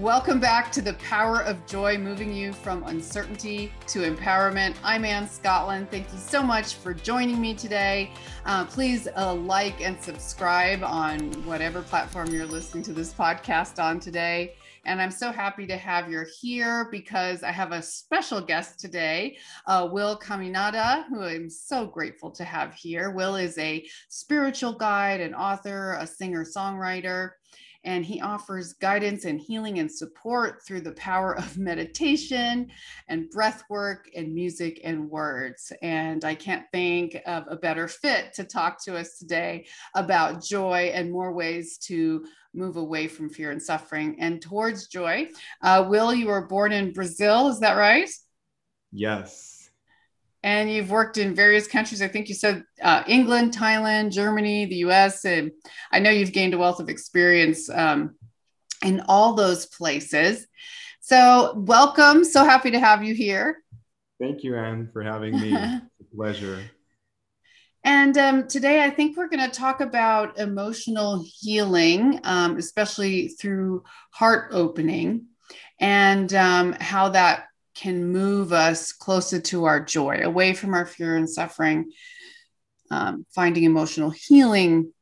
Welcome back to The Power of Joy, moving you from uncertainty to empowerment. I'm Anne Scotland. Thank you so much for joining me today. Please like and subscribe on whatever platform you're listening to this podcast on today. And I'm so happy to have you here because I have a special guest today, Will Caminada, who I'm so grateful to have here. Will is a spiritual guide, an author, a singer-songwriter. And he offers guidance and healing and support through the power of meditation and breath work and music and words. And I can't think of a better fit to talk to us today about joy and more ways to move away from fear and suffering and towards joy. Will, you were born in Brazil, is that right? Yes. And you've worked in various countries. I think you said England, Thailand, Germany, the US. And I know you've gained a wealth of experience in all those places. So welcome. So happy to have you here. Thank you, Anne, for having me. It's a pleasure. And today, I think we're going to talk about emotional healing, especially through heart opening and how that can move us closer to our joy, away from our fear and suffering, finding emotional healing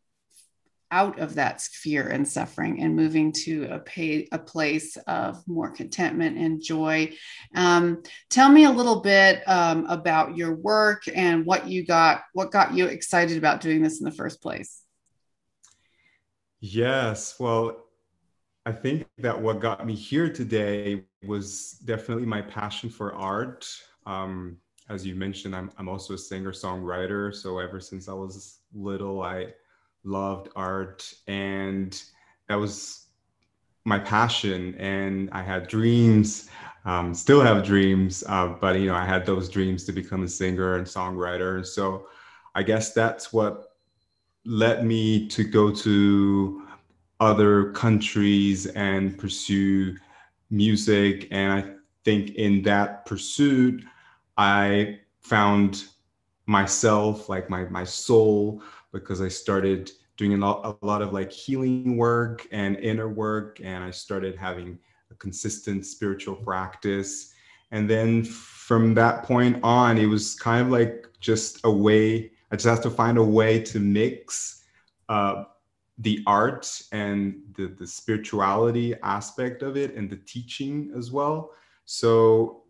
out of that fear and suffering and moving to a place of more contentment and joy. Tell me a little bit about your work and what got you excited about doing this in the first place. Yes, well, I think that what got me here today was definitely my passion for art. As you mentioned, I'm also a singer-songwriter. So ever since I was little, I loved art, and that was my passion. And I had dreams, still have dreams, but you know, I had those dreams to become a singer and songwriter. So I guess that's what led me to go to other countries and pursue music. And I think in that pursuit, I found myself, like my soul, because I started doing a lot of like healing work and inner work. And I started having a consistent spiritual practice. And then from that point on, it was kind of like just a way, I just have to find a way to mix the art and the spirituality aspect of it and the teaching as well. So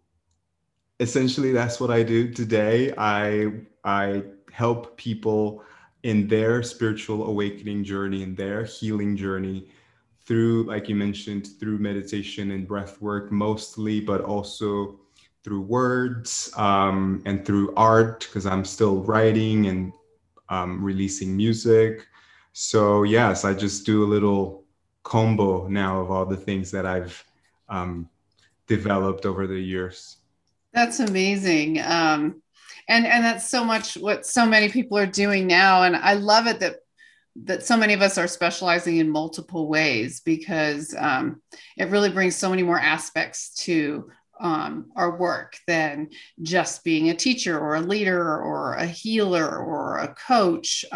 essentially that's what I do today. I help people in their spiritual awakening journey, in their healing journey through, like you mentioned, through meditation and breath work mostly, but also through words and through art, because I'm still writing and releasing music. So yes, I just do a little combo now of all the things that I've developed over the years. That's amazing. And that's so much what so many people are doing now. And I love it that so many of us are specializing in multiple ways, because it really brings so many more aspects to our work than just being a teacher or a leader or a healer or a coach.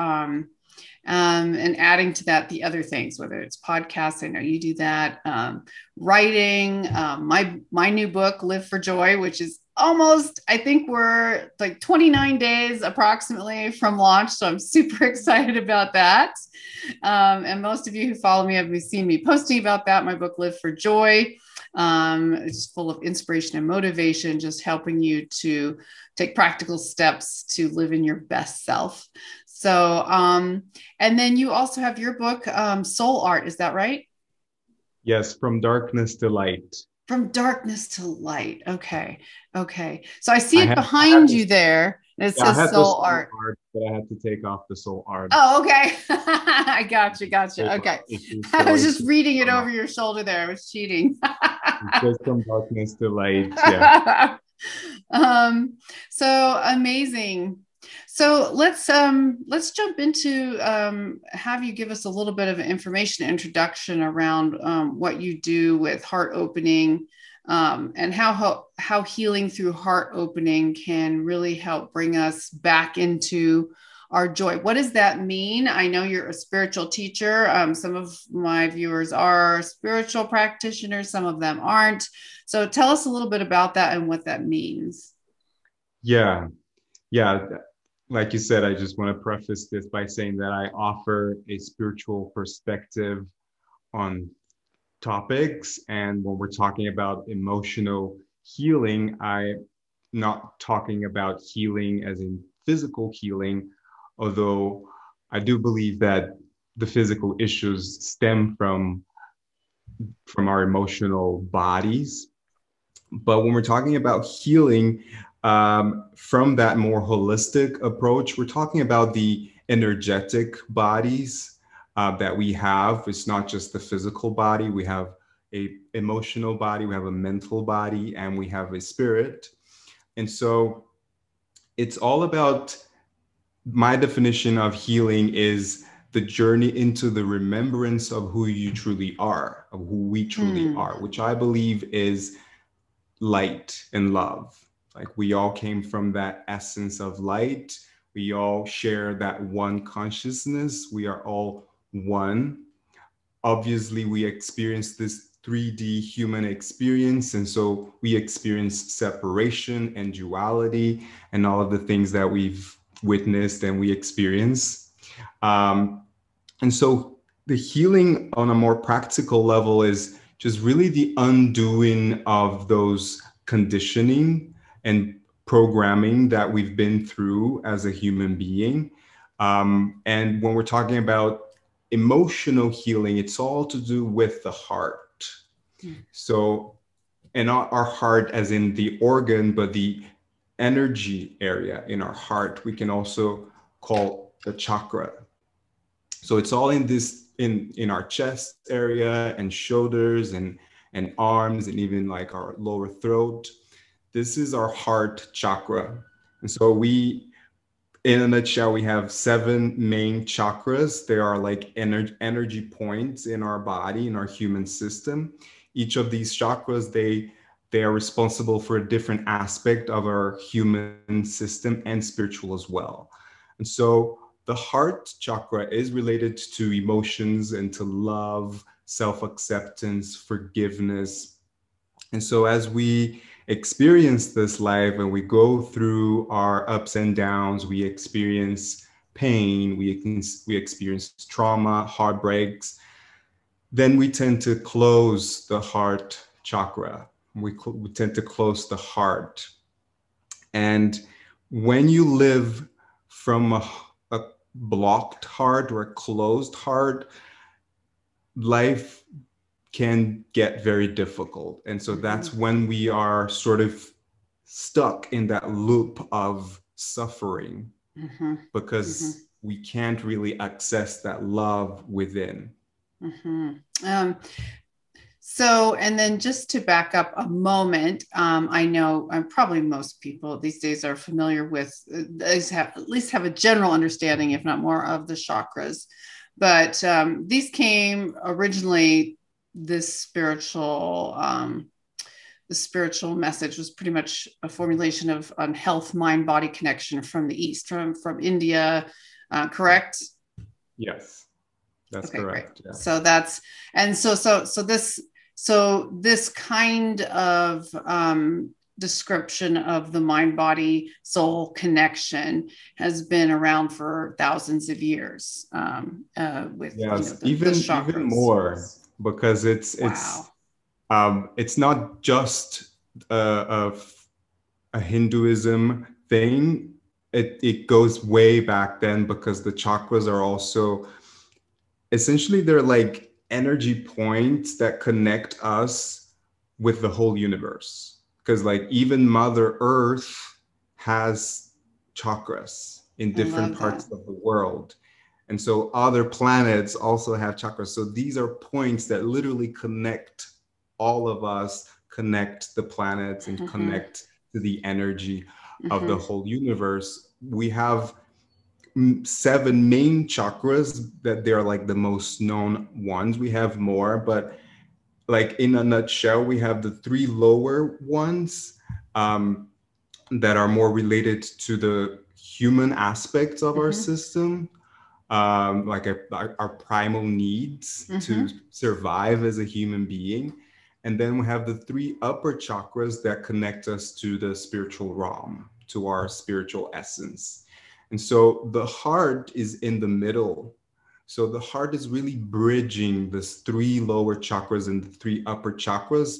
And adding to that, the other things, whether it's podcasts, I know you do that, writing, my new book, Live for Joy, which is almost, I think we're like 29 days approximately from launch. So I'm super excited about that. And most of you who follow me have seen me posting about that. My book, Live for Joy. It's full of inspiration and motivation, just helping you to take practical steps to live in your best self. So, and then you also have your book, Soul Art, is that right? Yes, From Darkness to Light. From Darkness to Light. Okay. So I see it behind you there. It says Soul Art. But I had to take off the Soul Art. Oh, okay. I gotcha. Okay. I was just reading it over your shoulder there. I was cheating. It's just From Darkness to Light. Yeah. So amazing. So let's jump into have you give us a little bit of information introduction around what you do with heart opening and how healing through heart opening can really help bring us back into our joy. What does that mean? I know you're a spiritual teacher. Some of my viewers are spiritual practitioners. Some of them aren't. So tell us a little bit about that and what that means. Yeah. Like you said, I just want to preface this by saying that I offer a spiritual perspective on topics. And when we're talking about emotional healing, I'm not talking about healing as in physical healing, although I do believe that the physical issues stem from our emotional bodies. But when we're talking about healing, from that more holistic approach, we're talking about the energetic bodies that we have. It's not just the physical body. We have a emotional body, we have a mental body, and we have a spirit. And so it's all about, my definition of healing is the journey into the remembrance of who you truly are, of who we truly are, which I believe is light and love. Like we all came from that essence of light. We all share that one consciousness. We are all one. Obviously, we experience this 3D human experience. And so we experience separation and duality and all of the things that we've witnessed and we experience. And so the healing on a more practical level is just really the undoing of those conditioning and programming that we've been through as a human being. And when we're talking about emotional healing, it's all to do with the heart. So, and not our heart as in the organ, but the energy area in our heart, we can also call the chakra. So it's all in this, in our chest area and shoulders and arms, and even like our lower throat. This is our heart chakra. And so we, in a nutshell, we have 7 main chakras. They are like energy points in our body, in our human system. Each of these chakras, they are responsible for a different aspect of our human system and spiritual as well. And so the heart chakra is related to emotions and to love, self-acceptance, forgiveness. And so as we experience this life and we go through our ups and downs, we experience pain, we experience trauma, heartbreaks, then we tend to close the heart chakra. We tend to close the heart. And when you live from a blocked heart or a closed heart, life can get very difficult. And so that's when we are sort of stuck in that loop of suffering because we can't really access that love within. So, and then just to back up a moment, I know probably most people these days are familiar with, at least have a general understanding, if not more, of the chakras. But these came originally, the spiritual message was pretty much a formulation of on health, mind, body connection from the East, from India, correct? Yes, that's okay, correct. Yeah. So that's, and so this kind of description of the mind, body, soul connection has been around for thousands of years. With even more. Because it's not just a Hinduism thing. It goes way back then, because the chakras are also essentially, they're like energy points that connect us with the whole universe. Because like even Mother Earth has chakras in different parts of the world. And so other planets also have chakras. So these are points that literally connect all of us, connect the planets and connect to the energy of the whole universe. We have 7 main chakras that they're like the most known ones. We have more, but like in a nutshell, we have the 3 lower ones that are more related to the human aspects of our system, like our primal needs to survive as a human being. And then we have the three upper chakras that connect us to the spiritual realm, to our spiritual essence. And so the heart is in the middle. So the heart is really bridging these three lower chakras and the three upper chakras.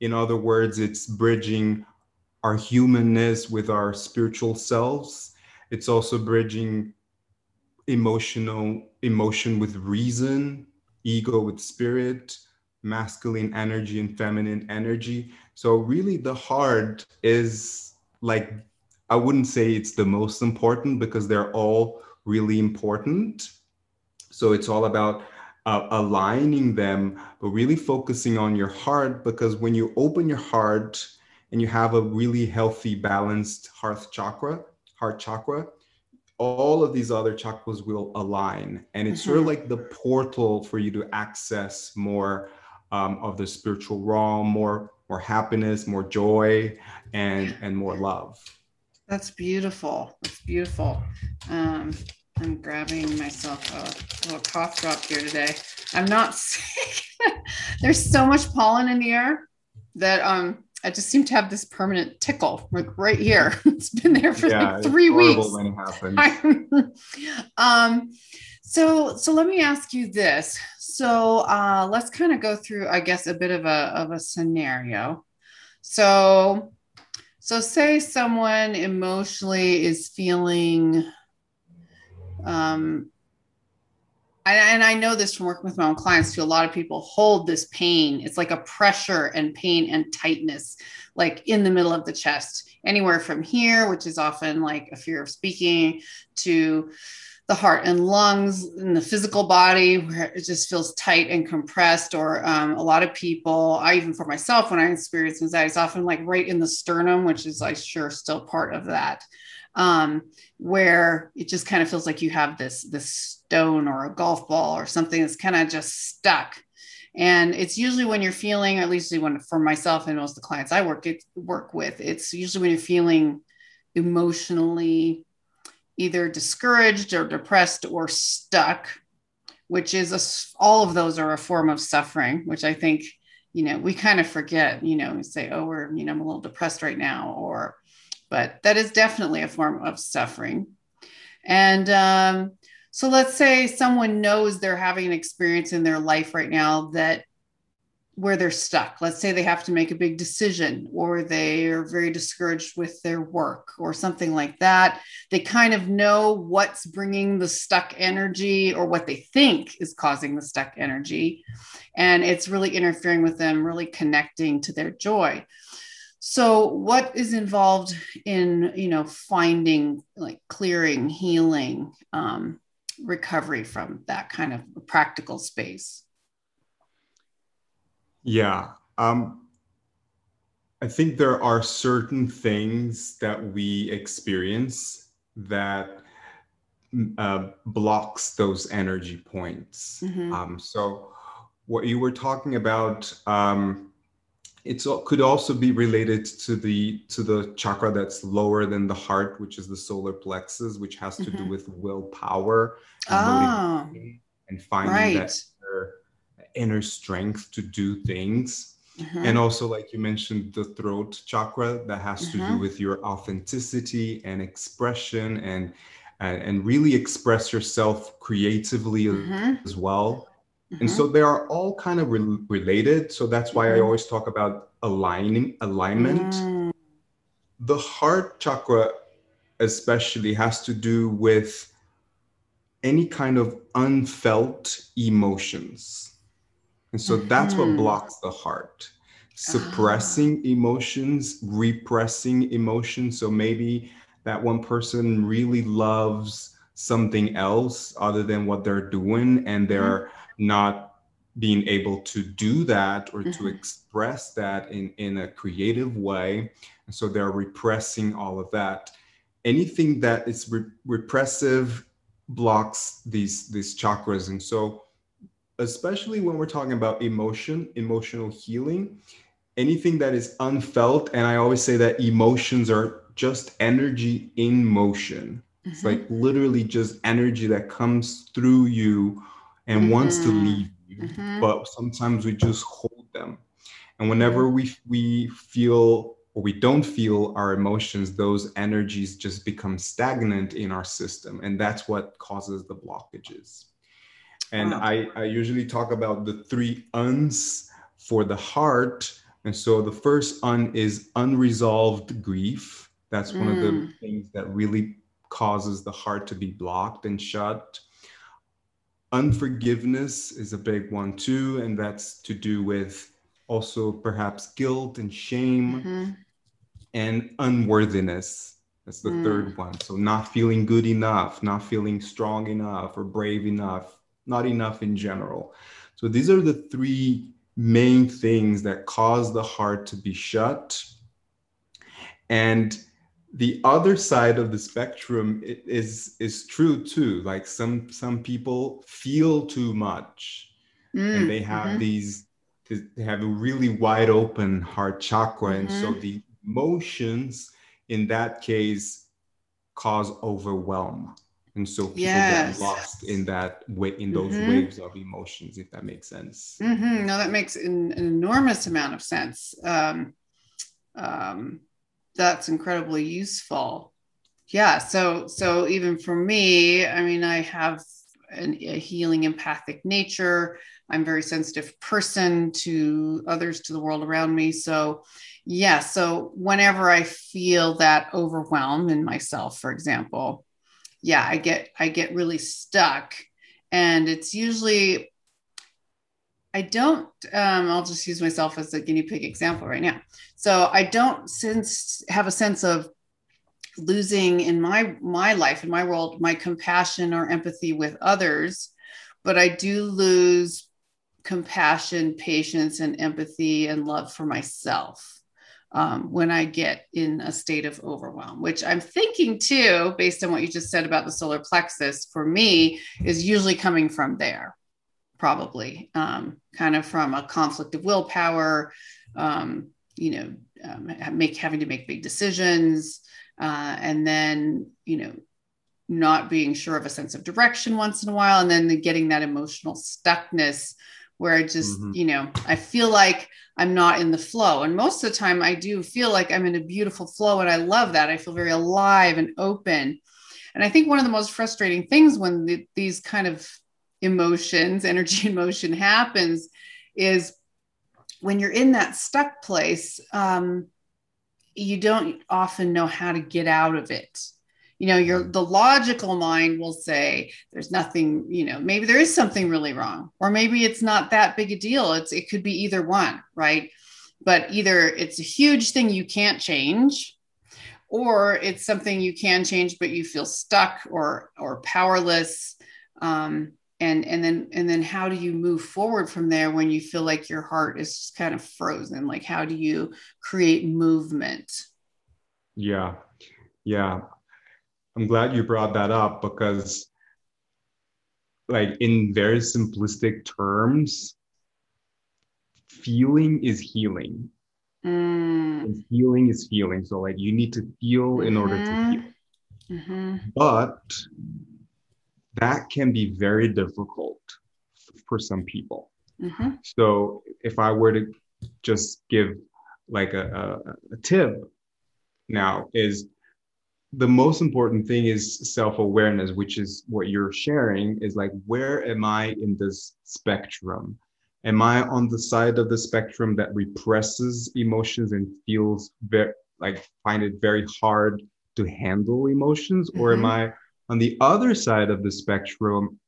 In other words, it's bridging our humanness with our spiritual selves. It's also bridging emotion with reason, ego with spirit, masculine energy and feminine energy. So really the heart is, like, I wouldn't say it's the most important because they're all really important. So it's all about aligning them, but really focusing on your heart, because when you open your heart and you have a really healthy, balanced heart chakra, all of these other chakras will align. And it's sort of like the portal for you to access more of the spiritual realm, more happiness, more joy, and more love. That's beautiful. That's beautiful. I'm grabbing myself a little cough drop here today. I'm not sick. There's so much pollen in the air that I just seem to have this permanent tickle, like right here. It's been there for like 3 weeks. When it happens. So let me ask you this. So let's kind of go through, I guess, a bit of a scenario. So say someone emotionally is feeling, and I know this from working with my own clients too. A lot of people hold this pain. It's like a pressure and pain and tightness, like in the middle of the chest, anywhere from here, which is often like a fear of speaking, to the heart and lungs and the physical body, where it just feels tight and compressed. Or a lot of people, I even for myself, when I experience anxiety, it's often like right in the sternum, which is like still part of that. Where it just kind of feels like you have this stone or a golf ball or something that's kind of just stuck. And it's usually when you're feeling, or at least when, for myself and most of the clients I work with, it's usually when you're feeling emotionally either discouraged or depressed or stuck, which is all of those are a form of suffering, which I think, we kind of forget, we say, oh, I'm a little depressed right now, but that is definitely a form of suffering. And so let's say someone knows they're having an experience in their life right now where they're stuck. Let's say they have to make a big decision, or they are very discouraged with their work or something like that. They kind of know what's bringing the stuck energy, or what they think is causing the stuck energy. And it's really interfering with them, really connecting to their joy. So what is involved in, finding, like, clearing, healing, recovery from that kind of practical space? Yeah. I think there are certain things that we experience that blocks those energy points. So what you were talking about, it could also be related to the chakra that's lower than the heart, which is the solar plexus, which has to do with willpower and finding that inner strength to do things. And also, like you mentioned, the throat chakra that has to do with your authenticity and expression, and really express yourself creatively as well. And so they are all kind of related. So that's why I always talk about alignment. The heart chakra especially has to do with any kind of unfelt emotions. And so that's what blocks the heart. Suppressing emotions, repressing emotions. So maybe that one person really loves something else other than what they're doing, and they're not being able to do that or to express that in a creative way. And so they're repressing all of that. Anything that is repressive blocks these chakras. And so, especially when we're talking about emotional healing, anything that is unfelt, and I always say that emotions are just energy in motion. Mm-hmm. It's like literally just energy that comes through you and mm-hmm. wants to leave you, mm-hmm. but sometimes we just hold them. And whenever we feel or we don't feel our emotions, those energies just become stagnant in our system. And that's what causes the blockages. And wow. I usually talk about the three uns for the heart. And so the first un is unresolved grief. That's one of the things that really causes the heart to be blocked and shut. Unforgiveness is a big one too. And that's to do with also perhaps guilt and shame mm-hmm. and unworthiness. That's the third one. So not feeling good enough, not feeling strong enough or brave enough, not enough in general. So these are the three main things that cause the heart to be shut. And the other side of the spectrum is true too. Like some people feel too much and they have mm-hmm. They have a really wide open heart chakra. Mm-hmm. And so the emotions in that case cause overwhelm. And so people yes. get lost in that way, in those mm-hmm. waves of emotions, if that makes sense. Mm-hmm. No, that makes an enormous amount of sense. That's incredibly useful. Yeah. So even for me, I mean, I have a healing empathic nature. I'm a very sensitive person to others, to the world around me. So yeah. So whenever I feel that overwhelm in myself, for example, yeah, I get really stuck, and it's usually, I don't, I'll just use myself as a guinea pig example right now. So I don't have a sense of losing in my life, in my world, my compassion or empathy with others, but I do lose compassion, patience, and empathy and love for myself when I get in a state of overwhelm, which I'm thinking too, based on what you just said about the solar plexus, for me is usually coming from there, probably kind of from a conflict of willpower, having to make big decisions, and then, not being sure of a sense of direction once in a while. And then getting that emotional stuckness where I just, mm-hmm. I feel like I'm not in the flow. And most of the time I do feel like I'm in a beautiful flow. And I love that. I feel very alive and open. And I think one of the most frustrating things when these kind of emotions, energy in motion happens is when you're in that stuck place, you don't often know how to get out of it. The logical mind will say there's nothing, maybe there is something really wrong, or maybe it's not that big a deal. It could be either one, right? But either it's a huge thing you can't change, or it's something you can change, but you feel stuck or powerless. And then how do you move forward from there when you feel like your heart is just kind of frozen? Like, how do you create movement? Yeah. Yeah. I'm glad you brought that up because, like, in very simplistic terms, feeling is healing. Mm. And healing is feeling. So, like, you need to feel in mm-hmm. order to heal. Mm-hmm. But that can be very difficult for some people. Mm-hmm. So if I were to just give, like, a tip now is, the most important thing is self-awareness, which is what you're sharing, is like, where am I in this spectrum? Am I on the side of the spectrum that represses emotions and feels find it very hard to handle emotions? Mm-hmm. Or am I on the other side of the spectrum,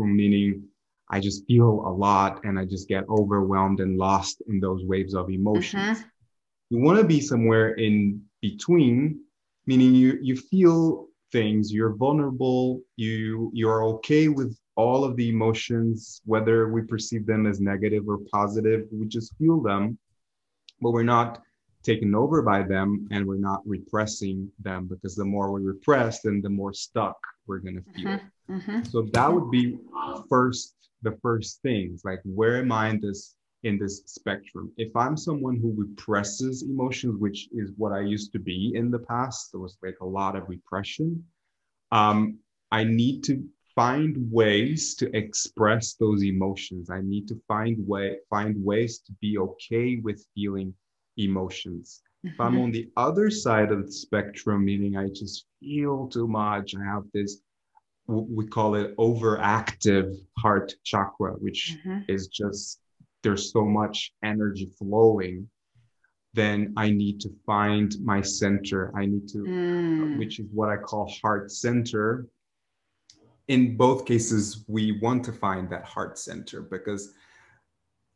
meaning I just feel a lot and I just get overwhelmed and lost in those waves of emotions. Mm-hmm. You want to be somewhere in between, meaning you feel things, you're vulnerable, you're okay with all of the emotions, whether we perceive them as negative or positive, we just feel them, but we're not taken over by them and we're not repressing them, because the more we repress, then the more stuck we're gonna feel. Mm-hmm. Mm-hmm. So that would be the first things, like, where am I in this in this spectrum. If I'm someone who represses emotions, which is what I used to be in the past, there was like a lot of repression, I need to find ways to express those emotions. I need to find ways to be okay with feeling emotions. Mm-hmm. If I'm on the other side of the spectrum, meaning I just feel too much, I have this, we call it overactive heart chakra, which mm-hmm. is just, there's so much energy flowing, then I need to find my center. I need to, which is what I call heart center. In both cases, we want to find that heart center, because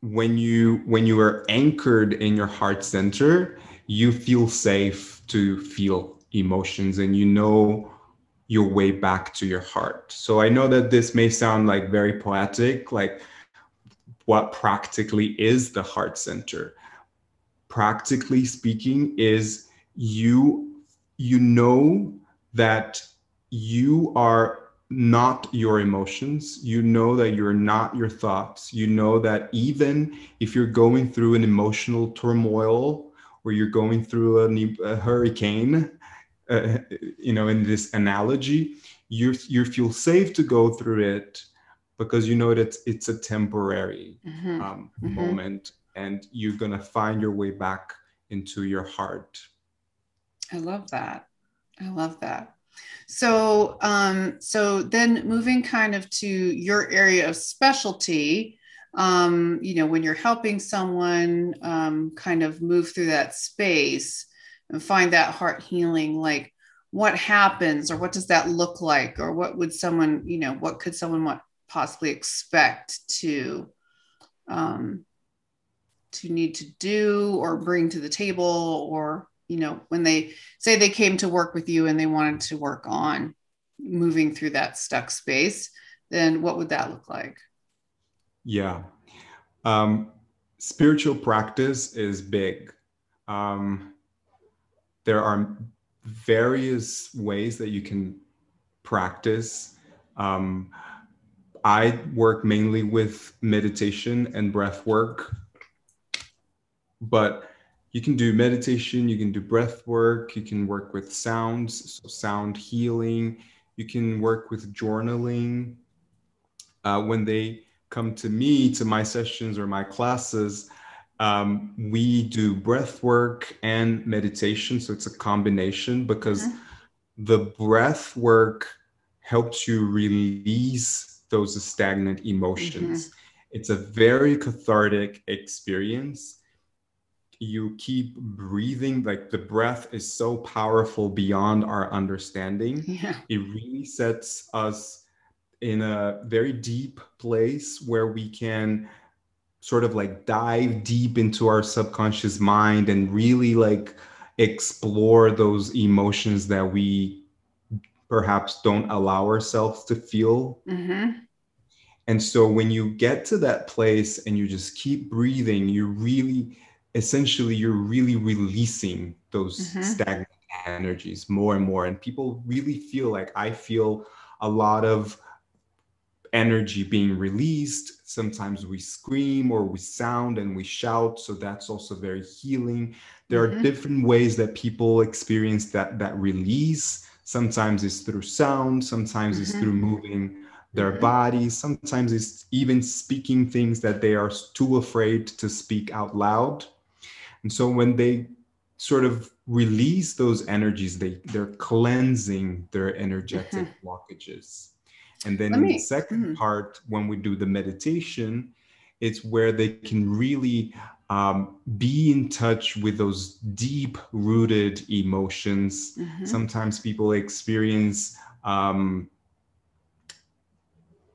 when you are anchored in your heart center, you feel safe to feel emotions, and you know your way back to your heart. So I know that this may sound like very poetic, like, what practically is the heart center? Practically speaking is you know that you are not your emotions. You know that you're not your thoughts. You know that even if you're going through an emotional turmoil, or you're going through a hurricane, in this analogy, you feel safe to go through it, because you know that it's a temporary mm-hmm. Mm-hmm. moment, and you're going to find your way back into your heart. I love that. So then moving kind of to your area of specialty, when you're helping someone kind of move through that space and find that heart healing, like, what happens, or what does that look like? Or what would someone, what could someone possibly expect to need to do or bring to the table, or when they say they came to work with you and they wanted to work on moving through that stuck space, then what would that look like? Yeah. Spiritual practice is big. There are various ways that you can practice. I work mainly with meditation and breath work, but you can do meditation, you can do breath work, you can work with sounds, so sound healing, you can work with journaling. When they come to me, to my sessions or my classes, we do breath work and meditation, so it's a combination, because mm-hmm. the breath work helps you release those stagnant emotions. Mm-hmm. It's a very cathartic experience. You keep breathing, like, the breath is so powerful beyond our understanding. Yeah. It really sets us in a very deep place where we can sort of like dive deep into our subconscious mind and really like explore those emotions that we perhaps don't allow ourselves to feel. Mm-hmm. And so when you get to that place and you just keep breathing, you're really releasing those mm-hmm. stagnant energies more and more. And people really feel like, I feel a lot of energy being released. Sometimes we scream or we sound and we shout. So that's also very healing. There mm-hmm. are different ways that people experience that release. Sometimes it's through sound, sometimes mm-hmm. it's through moving their mm-hmm. bodies, sometimes it's even speaking things that they are too afraid to speak out loud. And so when they sort of release those energies, they're cleansing their energetic mm-hmm. blockages. And then in the second mm-hmm. part, when we do the meditation, it's where they can really be in touch with those deep-rooted emotions. Mm-hmm. Sometimes people experience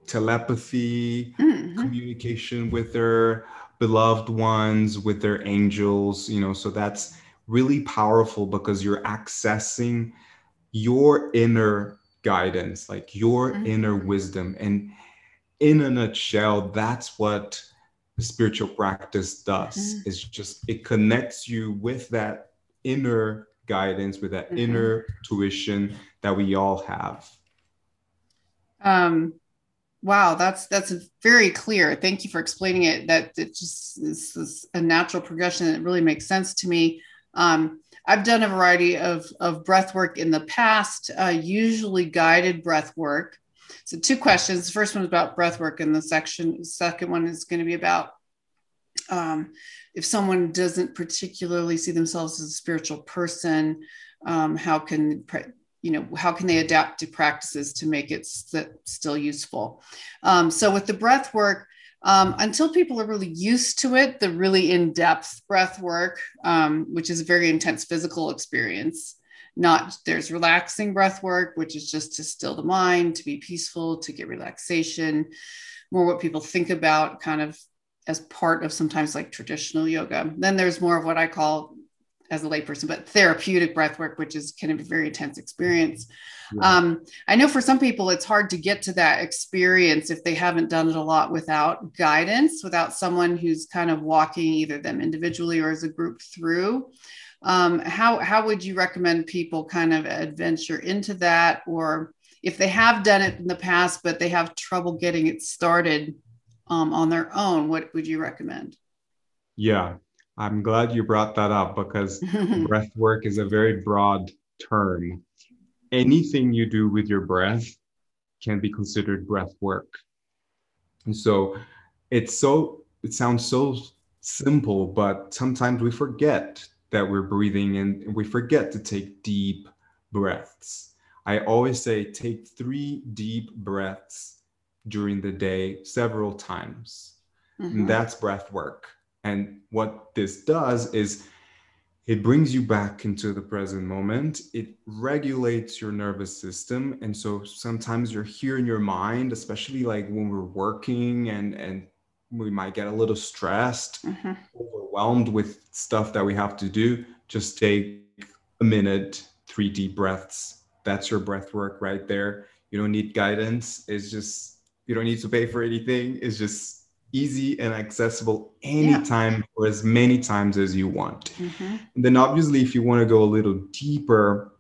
telepathy, mm-hmm. communication with their beloved ones, with their angels, so that's really powerful, because you're accessing your inner guidance, like your mm-hmm. inner wisdom. And in a nutshell, that's what spiritual practice does. Mm-hmm. It's just, it connects you with that inner guidance, with that mm-hmm. inner tuition that we all have. Wow, that's very clear. Thank you for explaining it. That it just is a natural progression that really makes sense to me. I've done a variety of breath work in the past, usually guided breath work. So two questions. The first one is about breath work and the second one is going to be about if someone doesn't particularly see themselves as a spiritual person, how can they adapt to practices to make it still useful? So with the breath work, until people are really used to it, the really in-depth breath work, which is a very intense physical experience, there's relaxing breath work, which is just to still the mind, to be peaceful, to get relaxation, more what people think about kind of as part of sometimes like traditional yoga. Then there's more of what I call as a layperson, but therapeutic breath work, which is kind of a very intense experience. Yeah. I know for some people, it's hard to get to that experience if they haven't done it a lot without guidance, without someone who's kind of walking either them individually or as a group through. How would you recommend people kind of adventure into that? Or if they have done it in the past, but they have trouble getting it started on their own, what would you recommend? Yeah, I'm glad you brought that up because breath work is a very broad term. Anything you do with your breath can be considered breath work. And so it sounds so simple, but sometimes we forget that we're breathing and we forget to take deep breaths. I always say take 3 deep breaths during the day several times. Mm-hmm. And that's breath work. And what this does is it brings you back into the present moment. It regulates your nervous system. And so sometimes you're here in your mind, especially like when we're working and we might get a little stressed, mm-hmm. overwhelmed with stuff that we have to do. Just take a minute, 3 deep breaths. That's your breath work right there. You don't need guidance. It's just, you don't need to pay for anything. It's just easy and accessible anytime or as many times as you want. Mm-hmm. And then obviously, if you want to go a little deeper,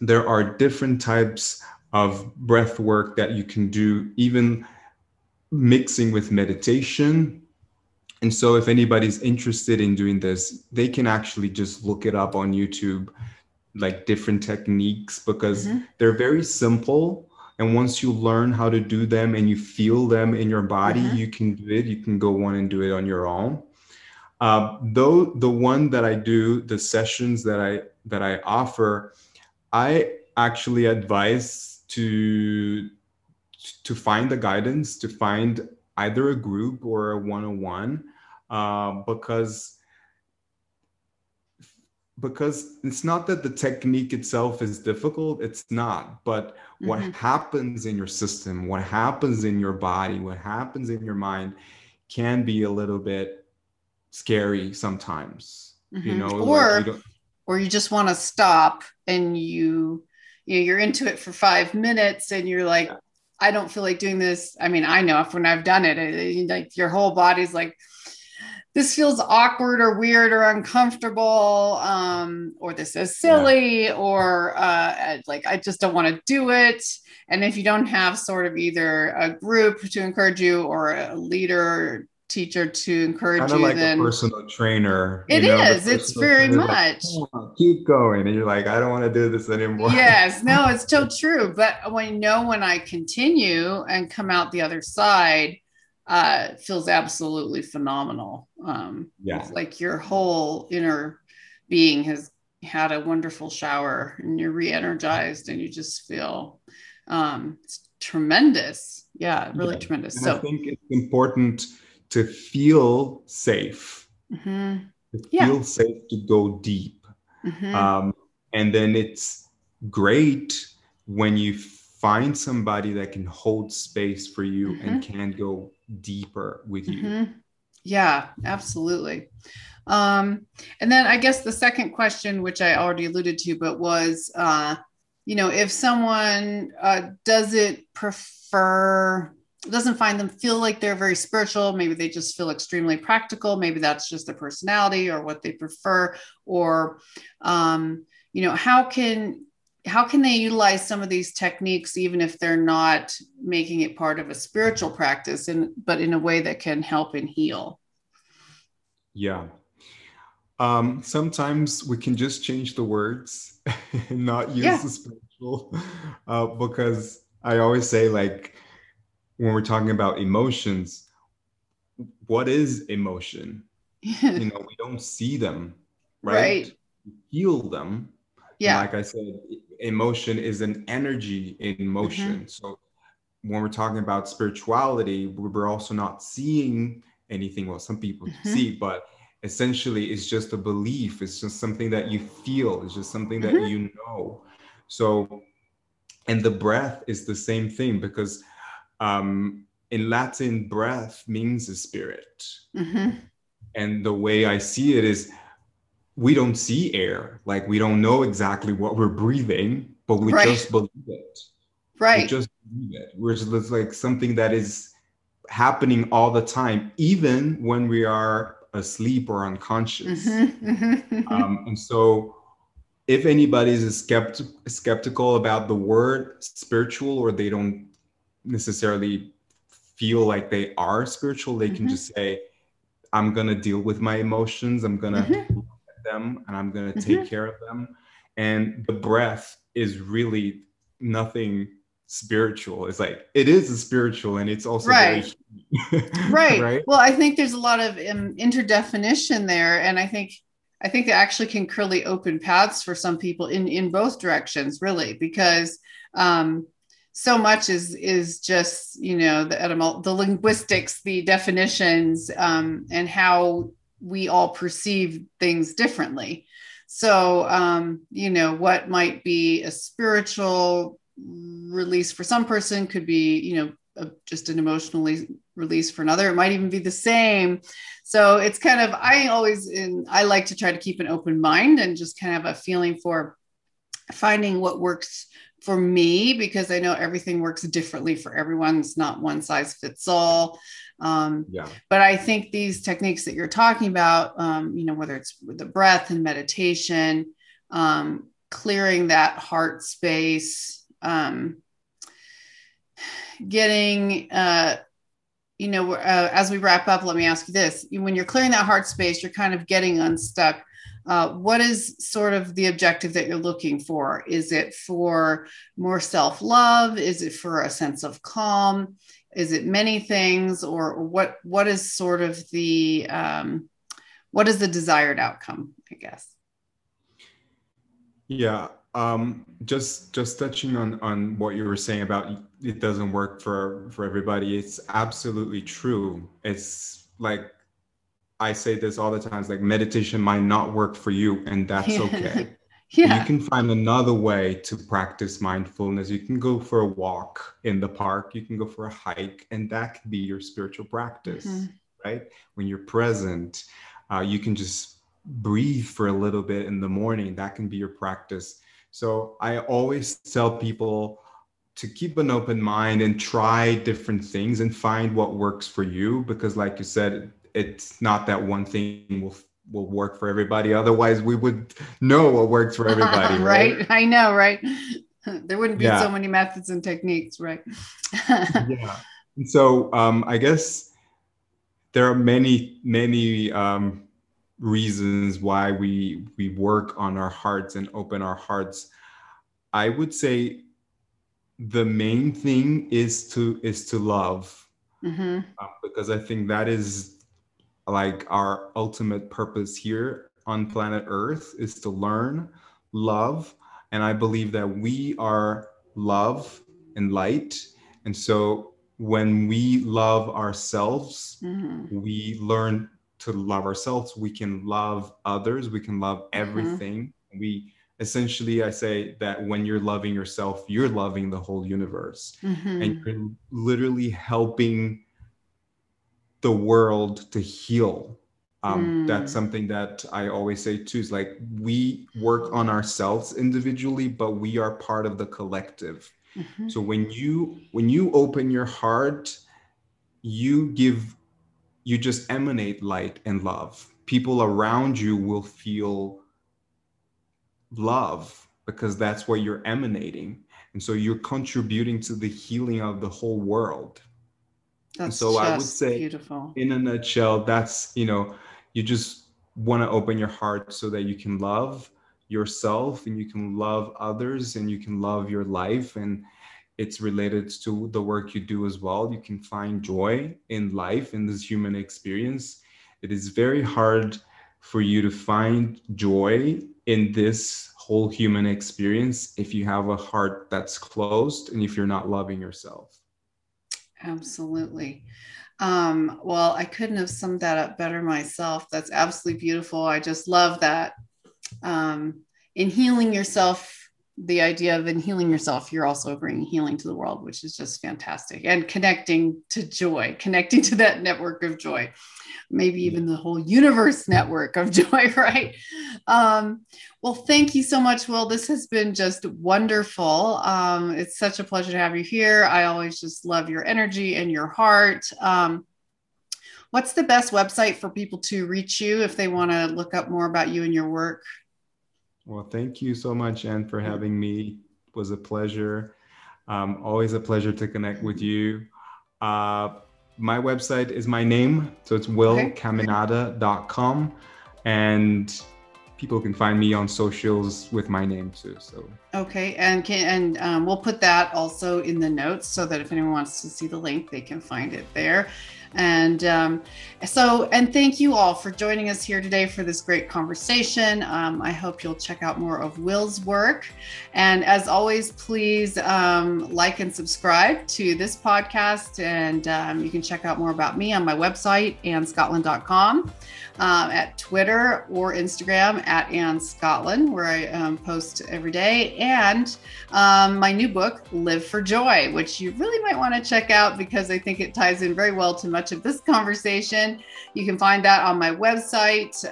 there are different types of breath work that you can do, even mixing with meditation. And so if anybody's interested in doing this, they can actually just look it up on YouTube, like different techniques, because mm-hmm. they're very simple. And once you learn how to do them and you feel them in your body, mm-hmm. you can do it. You can go on and do it on your own. Though the one that I do, the sessions that I offer, I actually advise to find the guidance, to find either a group or a one-on-one, because it's not that the technique itself is difficult, it's not, but what mm-hmm. happens in your system, what happens in your body, what happens in your mind can be a little bit scary sometimes, mm-hmm. you know, or you just want to stop and you're into it for 5 minutes and you're like, yeah. I don't feel like doing this. I mean, I know when I've done it, like your whole body's like, this feels awkward or weird or uncomfortable, or this is silly, yeah. or like, I just don't want to do it. And if you don't have sort of either a group to encourage you or a leader, teacher to encourage kind of you, like then a personal trainer. It's very much. Like, oh, keep going, and you're like, I don't want to do this anymore. Yes, no, it's so true. But I know when I continue and come out the other side, feels absolutely phenomenal. Yeah, it's like your whole inner being has had a wonderful shower, and you're re-energized, and you just feel it's tremendous. Yeah, really tremendous. And so I think it's important to feel safe, mm-hmm. to feel safe to go deep. Mm-hmm. And then it's great when you find somebody that can hold space for you mm-hmm. and can go deeper with you. Mm-hmm. Yeah, absolutely. And then I guess the second question, which I already alluded to, but was, if someone doesn't find them feel like they're very spiritual. Maybe they just feel extremely practical. Maybe that's just their personality or what they prefer, or, how can how can they utilize some of these techniques, even if they're not making it part of a spiritual practice, but in a way that can help and heal? Yeah. Sometimes we can just change the words and not use the spiritual, because I always say, like, when we're talking about emotions, what is emotion? You know, we don't see them, right? We feel them. Yeah. Like I said, emotion is an energy in motion. Mm-hmm. So when we're talking about spirituality, we're also not seeing anything. Well, some people see, but essentially it's just a belief. It's just something that you feel. It's just something that you know. So, and the breath is the same thing, because in Latin, breath means a spirit. Mm-hmm. And the way I see it is, we don't see air, like we don't know exactly what we're breathing, but we just believe it. Right. We just believe it. We're just like something that is happening all the time, even when we are asleep or unconscious. And so if anybody is skeptical about the word spiritual, or they don't necessarily feel like they are spiritual, they can just say, I'm going to deal with my emotions. I'm going to them, and I'm going to take care of them. And the breath is really nothing spiritual. It's like, it is a spiritual, and it's also right. Well, I think there's a lot of interdefinition there, and I think that actually can really open paths for some people in both directions, really, because so much is just, you know, the linguistics, the definitions, and how we all perceive things differently. So, you know, what might be a spiritual release for some person could be, you know, just an emotional release for another. It might even be the same. So it's kind of, I like to try to keep an open mind and just kind of have a feeling for finding what works for me, because I know everything works differently for everyone. It's not one size fits all. But I think these techniques that you're talking about, you know, whether it's with the breath and meditation, clearing that heart space, getting, you know, as we wrap up, let me ask you this. When you're clearing that heart space, you're kind of getting unstuck. What is sort of the objective that you're looking for? Is it for more self-love? Is it for a sense of calm? Is it many things, or what is sort of the, what is the desired outcome, I guess? Yeah. Just touching on what you were saying about it doesn't work for everybody. It's absolutely true. It's like, I say this all the time, it's like meditation might not work for you, and that's okay. You can find another way to practice mindfulness. You can go for a walk in the park. You can go for a hike, and that could be your spiritual practice, right? When you're present, you can just breathe for a little bit in the morning. That can be your practice. So I always tell people to keep an open mind and try different things and find what works for you, because like you said, it's not that one thing will work for everybody. Otherwise we would know what works for everybody. Right. I know. Right. There wouldn't be so many methods and techniques. Right. And so, I guess there are many, reasons why we work on our hearts and open our hearts. I would say the main thing is to love, because I think that is like our ultimate purpose here on planet Earth, is to learn love. And I believe that we are love and light. And so when we love ourselves, we learn to love ourselves. We can love others. We can love everything. We essentially, I say that when you're loving yourself, you're loving the whole universe, and you're literally helping the world to heal. That's something that I always say too, is like, we work on ourselves individually, but we are part of the collective. So when you open your heart, you just emanate light and love. People around you will feel love, because that's what you're emanating. And so you're contributing to the healing of the whole world. That's so I would say beautiful. In a nutshell, that's, you know, you just want to open your heart so that you can love yourself and you can love others and you can love your life. And it's related to the work you do as well. You can find joy in life, in this human experience. It is very hard for you to find joy in this whole human experience if you have a heart that's closed and if you're not loving yourself. Absolutely. Well, I couldn't have summed that up better myself. That's absolutely beautiful. I just love that. In healing yourself, the idea of in healing yourself, you're also bringing healing to the world, which is just fantastic. And connecting to joy, connecting to that network of joy, maybe even the whole universe network of joy, right? Well, thank you so much, Will. This has been just wonderful. It's such a pleasure to have you here. I always just love your energy and your heart. What's the best website for people to reach you if they want to look up more about you and your work? Well, thank you so much, Anne, for having me. It was a pleasure. Always a pleasure to connect with you. My website is my name. So it's willcaminada.com. And people can find me on socials with my name too. So okay. And we'll put that also in the notes so that if anyone wants to see the link, they can find it there. And thank you all for joining us here today for this great conversation. I hope you'll check out more of Will's work. And as always, please like and subscribe to this podcast. And you can check out more about me on my website, AnneScotland.com, at Twitter or Instagram at Anne Scotland, where I post every day. And my new book, Live for Joy, which you really might want to check out because I think it ties in very well to much of this conversation. You can find that on my website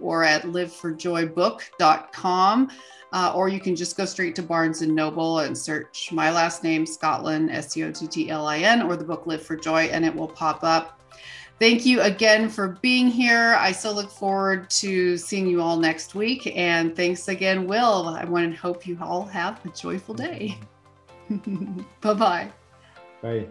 or at liveforjoybook.com, or you can just go straight to Barnes and Noble and search my last name, Scotland, S-C-O-T-T-L-I-N, or the book Live for Joy, and it will pop up. Thank you again for being here. I so look forward to seeing you all next week. And thanks again, Will. I want to hope you all have a joyful day. Bye-bye. Bye.